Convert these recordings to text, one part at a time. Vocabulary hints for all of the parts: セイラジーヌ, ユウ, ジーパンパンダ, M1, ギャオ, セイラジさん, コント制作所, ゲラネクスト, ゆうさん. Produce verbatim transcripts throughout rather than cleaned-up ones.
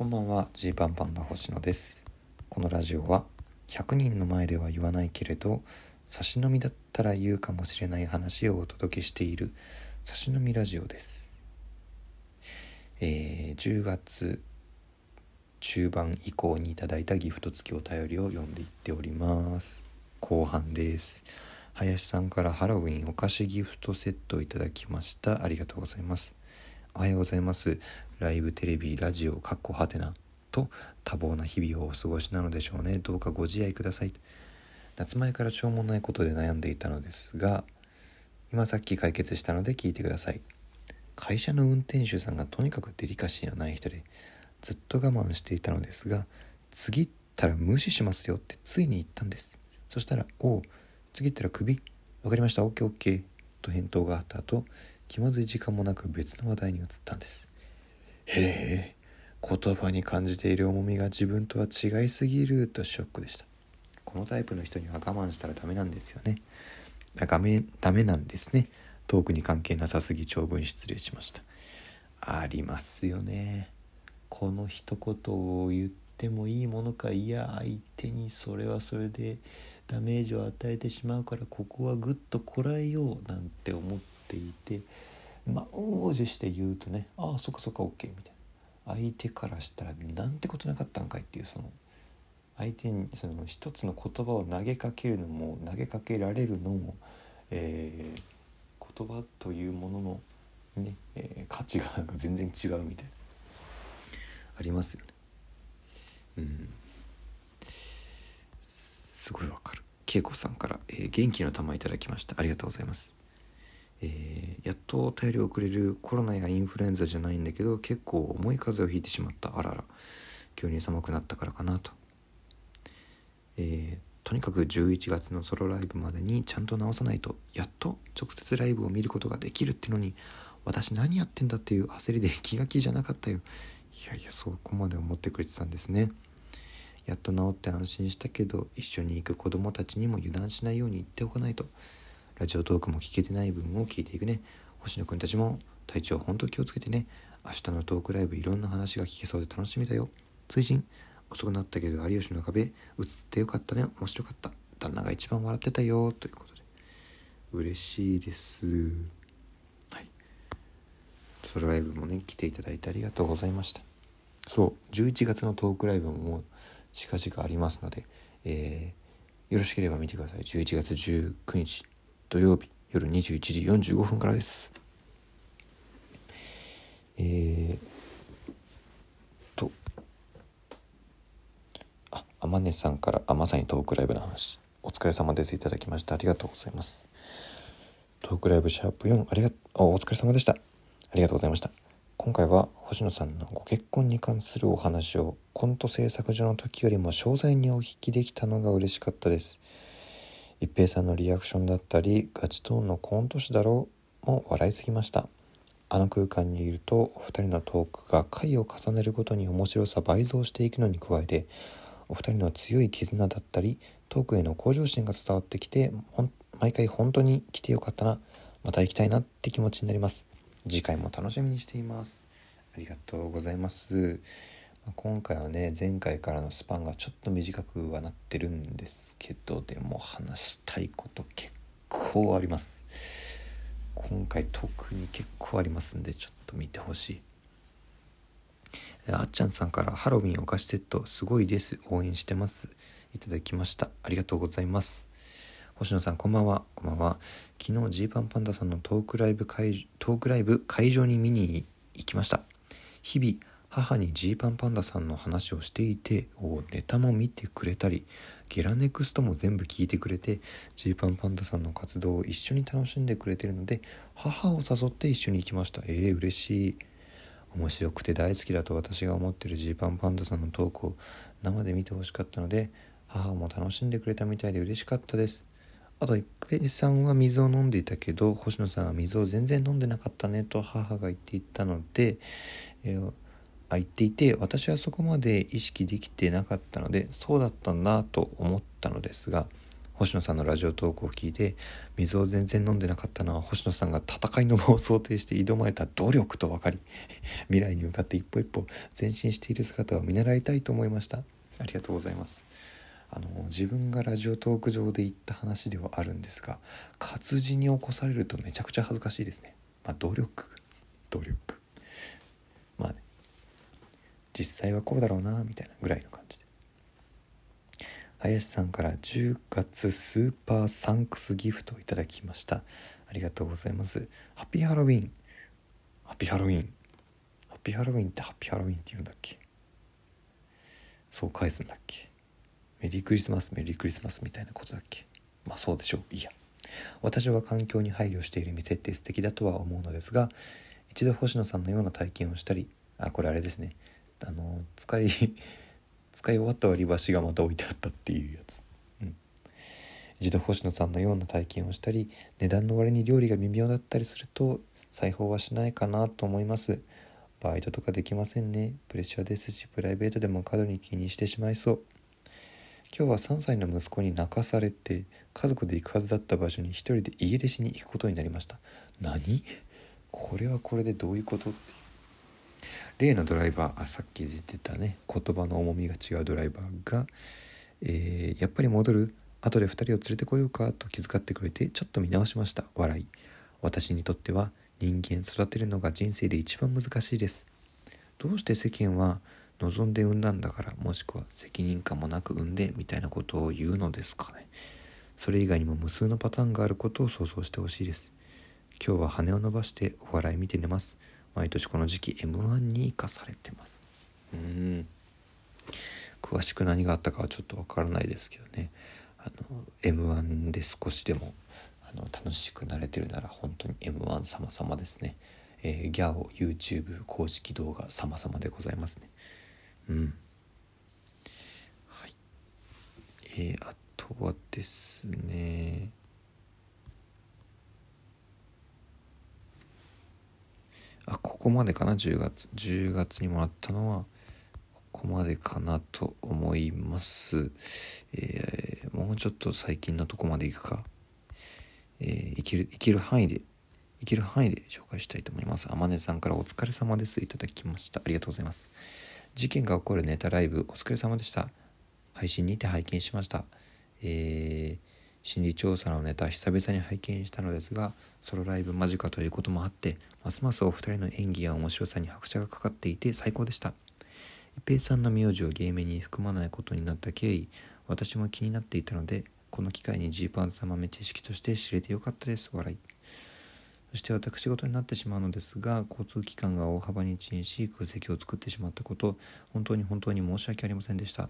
こんばんは、ジーパンパンダ星野です。このラジオはひゃくにんの前では言わないけれど、差し飲みだったら言うかもしれない話をお届けしている差し飲みラジオです。えー、じゅうがつ中盤以降にいただいたギフト付きお便りを読んでいっております。後半です。林さんからハロウィンお菓子ギフトセットをいただきました。ありがとうございます。おはようございます。ライブ、テレビ、ラジオかっこはてなと多忙な日々をお過ごしなのでしょうね。どうかご自愛ください。夏前からしょうもないことで悩んでいたのですが、今さっき解決したので聞いてください。会社の運転手さんがとにかくデリカシーのない人で、ずっと我慢していたのですが、次ったら無視しますよってついに言ったんです。そしたら、おう、次ったら首、わかりました、 オーケーオーケー と返答があった後、気まずい時間もなく別の話題に移ったんです。へえ、言葉に感じている重みが自分とは違いすぎるとショックでした。このタイプの人には我慢したらダメなんですよね。ダメ、ダメなんですね。トークに関係なさすぎ長文失礼しました。ありますよね。この一言を言ってもいいものか、いや相手にそれはそれでダメージを与えてしまうから、ここはぐっとこらえようなんて思っていて、まあ満を持して言うとね、ああそっかそっか オーケー みたいな、相手からしたらなんてことなかったんかいっていう、その相手にその一つの言葉を投げかけるのも投げかけられるのも、えー、言葉というものの、ねえー、価値が全然違うみたいな、ありますよね。うん、すごいわかる。恵子さんから、えー、元気の玉いただきました。ありがとうございます。えー、やっとお便りをくれる。コロナやインフルエンザじゃないんだけど、結構重い風邪をひいてしまった。あらら、急に寒くなったからかなと。えー、とにかくじゅういちがつのソロライブまでにちゃんと直さないと、やっと直接ライブを見ることができるってのに、私何やってんだっていう焦りで気が気じゃなかったよ。いやいや、そこまで思ってくれてたんですね。やっと治って安心したけど、一緒に行く子供たちにも油断しないように言っておかないと。ラジオトークも聞けてない分を聞いていくね。星野くんたちも体調ほんと気をつけてね。明日のトークライブ、いろんな話が聞けそうで楽しみだよ。追伸、遅くなったけど有吉の壁映ってよかったね、面白かった、旦那が一番笑ってたよ、ということで嬉しいです。はい、ソロライブもね、来ていただいてありがとうございました。そう、じゅういちがつのトークライブももう近々ありますので、えー、よろしければ見てください。じゅういちがつじゅうくにち土曜日夜にじゅういちじよんじゅうごふんからです。えー、とあ、あまねさんから、あ、まさにトークライブの話、お疲れ様です、いただきました。ありがとうございます。トークライブシャープよん、ありがとう、お疲れ様でした。ありがとうございました。今回は星野さんのご結婚に関するお話を、コント制作所の時よりも詳細にお聞きできたのが嬉しかったです。一平さんのリアクションだったり、ガチトーンのコント師だろうも笑いすぎました。あの空間にいると、お二人のトークが回を重ねるごとに面白さ倍増していくのに加えて、お二人の強い絆だったり、トークへの向上心が伝わってきて、毎回本当に来てよかったな、また行きたいなって気持ちになります。次回も楽しみにしています。ありがとうございます。今回はね、前回からのスパンがちょっと短くはなってるんですけど、でも話したいこと結構あります。今回特に結構ありますんで、ちょっと見てほしい。あっちゃんさんから、ハロウィンお菓子セットすごいです、応援してます、いただきました。ありがとうございます。星野さん、こんばんは。こんばんは。昨日 G パンパンダさんのトークライブ会トークライブ会場に見に行きました。日々母にジーパンパンダさんの話をしていて、ネタも見てくれたり、ゲラネクストも全部聞いてくれて、ジーパンパンダさんの活動を一緒に楽しんでくれてるので、母を誘って一緒に行きました。えー、嬉しい。面白くて大好きだと私が思ってるジーパンパンダさんのトークを生で見てほしかったので、母も楽しんでくれたみたいで嬉しかったです。あと、一平さんは水を飲んでいたけど、星野さんは水を全然飲んでなかったねと母が言っていたので、えー言っていて、私はそこまで意識できてなかったので、そうだったんだと思ったのですが、星野さんのラジオトークを聞いて、水を全然飲んでなかったのは星野さんが戦いの場を想定して挑まれた努力と分かり、未来に向かって一歩一歩前進している姿を見習いたいと思いました。ありがとうございます。あの自分がラジオトーク上で言った話ではあるんですが、活字に起こされるとめちゃくちゃ恥ずかしいですね。まあ努力努力まあね、実際はこうだろうなみたいなぐらいの感じで。林さんからじゅうがつスーパーサンクスギフトをいただきました。ありがとうございます。ハッピーハロウィン、ハッピーハロウィン、ハッピーハロウィンってハッピーハロウィンって言うんだっけ、そう返すんだっけ、メリークリスマスメリークリスマスみたいなことだっけ。まあそうでしょう。いや、私は環境に配慮している店って素敵だとは思うのですが、一度星野さんのような体験をしたり、あ、これあれですね、あの使い使い終わった割り箸がまた置いてあったっていうやつ、うん、一度星野さんのような体験をしたり、値段の割に料理が微妙だったりすると裁縫はしないかなと思います。バイトとかできませんね。プレッシャーですし、プライベートでも過度に気にしてしまいそう。今日はさんさいの息子に泣かされて、家族で行くはずだった場所に一人で家出しに行くことになりました。何？これはこれでどういうこと？例のドライバー、あ、さっき出てたね、言葉の重みが違うドライバーが、えー、やっぱり戻る、後でふたりを連れてこようかと気遣ってくれて、ちょっと見直しました。笑い。私にとっては人間育てるのが人生で一番難しいです。どうして世間は望んで産んだんだから、もしくは責任感もなく産んでみたいなことを言うのですかね。それ以外にも無数のパターンがあることを想像してほしいです。今日は羽を伸ばしてお笑い見て寝ます。毎年この時期 エムワン に生かされてます。うーん、詳しく何があったかはちょっとわからないですけどね、あの エムワン で少しでもあの楽しくなれてるなら本当に エムワン 様々ですね、えー、ギャオ YouTube 公式動画様々でございますね。うん、はい、えー、あとはですね、あ、ここまでかな。じゅうがつじゅうがつにもらったのはここまでかなと思います。えー、もうちょっと最近のとこまでいくか、えー、いけるいける範囲でいける範囲で紹介したいと思います。天音さんからお疲れ様ですいただきました。ありがとうございます。事件が起こるネタライブお疲れ様でした。配信にて拝見しました。えー、心理調査のネタ久々に拝見したのですが、ソロライブ間近ということもあって、ますますお二人の演技や面白さに拍車がかかっていて最高でした。一平さんの名字を芸名に含まないことになった経緯、私も気になっていたので、この機会にジーパンさん豆知識として知れてよかったです。笑い。そして私事になってしまうのですが、交通機関が大幅に遅延し空席を作ってしまったこと、本当に本当に申し訳ありませんでした。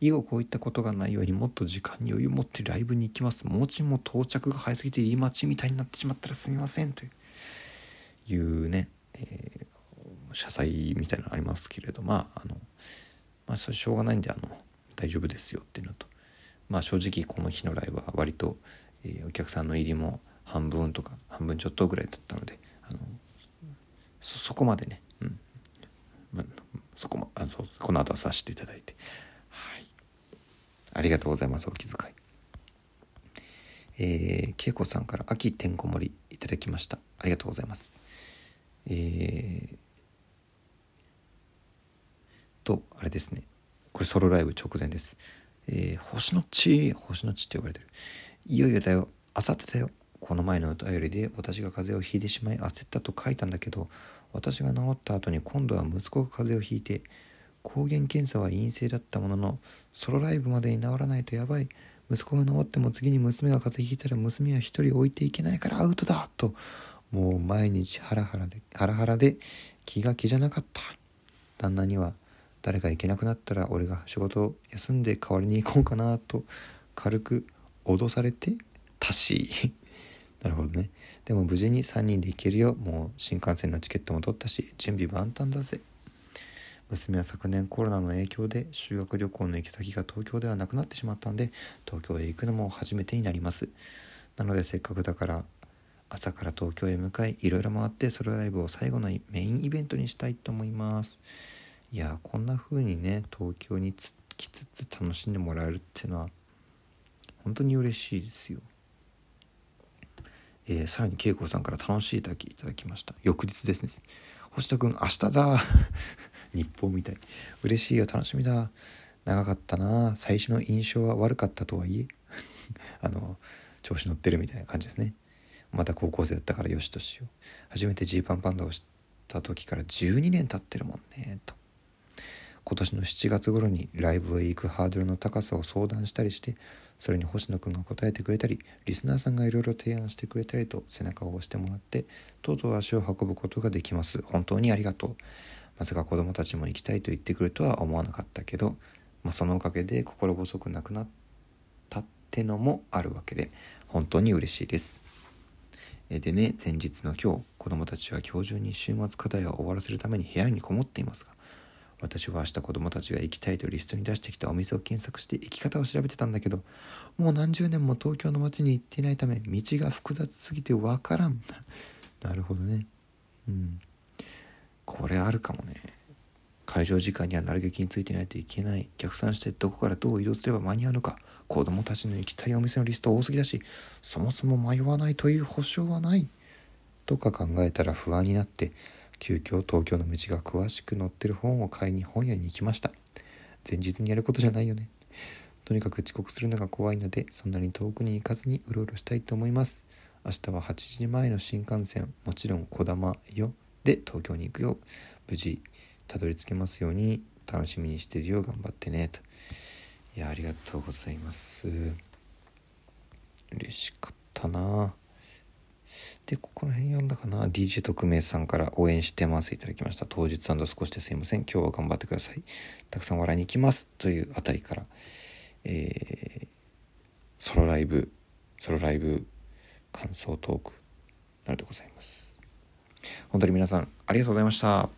以後こういったことがないようにもっと時間に余裕を持ってライブに行きます。もちも到着が早すぎて言い待ちみたいになってしまったらすみませんという、いうね、えー、謝罪みたいなのありますけれど、まああのまあそれしょうがないんで、あの大丈夫ですよっていうのと、まあ正直この日のライブは割と、えー、お客さんの入りも半分とか半分ちょっとぐらいだったので、あの そ, そこまでね、うん、ま、そこまあそうこの後はさせていただいて、はい、ありがとうございます。お気遣い。えー、けいこさんから秋てんこ盛りいただきました。ありがとうございます。えー、とあれですね、これソロライブ直前です。えー、星の地星の地って呼ばれてる。いよいよだよ、あさってだよ。この前のお便りで私が風邪をひいてしまい焦ったと書いたんだけど、私が治った後に今度は息子が風邪をひいて、抗原検査は陰性だったもののソロライブまでに治らないとやばい、息子が治っても次に娘が風邪ひいたら娘は一人置いていけないからアウトだと、もう毎日ハラハラでハラハラで気が気じゃなかった。旦那には誰か行けなくなったら俺が仕事を休んで代わりに行こうかなと軽く脅されてたしなるほどね。でも無事にさんにんで行けるよ。もう新幹線のチケットも取ったし、準備万端だぜ。娘は昨年コロナの影響で修学旅行の行き先が東京ではなくなってしまったんで、東京へ行くのも初めてになります。なのでせっかくだから、朝から東京へ向かい、いろいろ回ってソロライブを最後のメインイベントにしたいと思います。いや、こんな風にね、東京に来つつ楽しんでもらえるっていうのは、本当に嬉しいですよ。えー、さらに恵子さんから楽しいだけいただきました。翌日ですね。星田くん明日だ日報みたい。嬉しいよ、楽しみだ。長かったな。最初の印象は悪かったとはいえあの調子乗ってるみたいな感じですね。また高校生だったからよしとしよう。初めてジーパンパンダを知った時からじゅうにねん経ってるもんねと。今年のしちがつ頃にライブへ行くハードルの高さを相談したりして、それに星野くんが答えてくれたり、リスナーさんがいろいろ提案してくれたりと背中を押してもらって、とうとう足を運ぶことができます。本当にありがとう。まさか子どもたちも行きたいと言ってくるとは思わなかったけど、まあ、そのおかげで心細くなくなったってのもあるわけで本当に嬉しいです。でね、前日の今日、子どもたちは今日中に週末課題を終わらせるために部屋にこもっていますが、私は明日子供たちが行きたいとリストに出してきたお店を検索して行き方を調べてたんだけど、もう何十年も東京の街に行っていないため道が複雑すぎてわからんなるほどね。うん。これあるかもね。会場時間にはなるべくについてないといけない。逆算してどこからどう移動すれば間に合うのか。子供たちの行きたいお店のリスト多すぎだし、そもそも迷わないという保証はないとか考えたら不安になって、急遽東京の道が詳しく載ってる本を買いに本屋に行きました。前日にやることじゃないよね。とにかく遅刻するのが怖いので、そんなに遠くに行かずにうろうろしたいと思います。明日ははちじまえの新幹線、もちろんこだまよで東京に行くよ。無事たどり着けますように楽しみにしてるよ。頑張ってねと。いや、ありがとうございます。嬉しかったな。で、ここら辺読んだかな。 ディージェー 特命さんから応援してますいただきました。当日&少しですいません、今日は頑張ってください、たくさん笑いに行きますというあたりから、えー、ソロライブソロライブ感想トークなのでございます。本当に皆さんありがとうございました。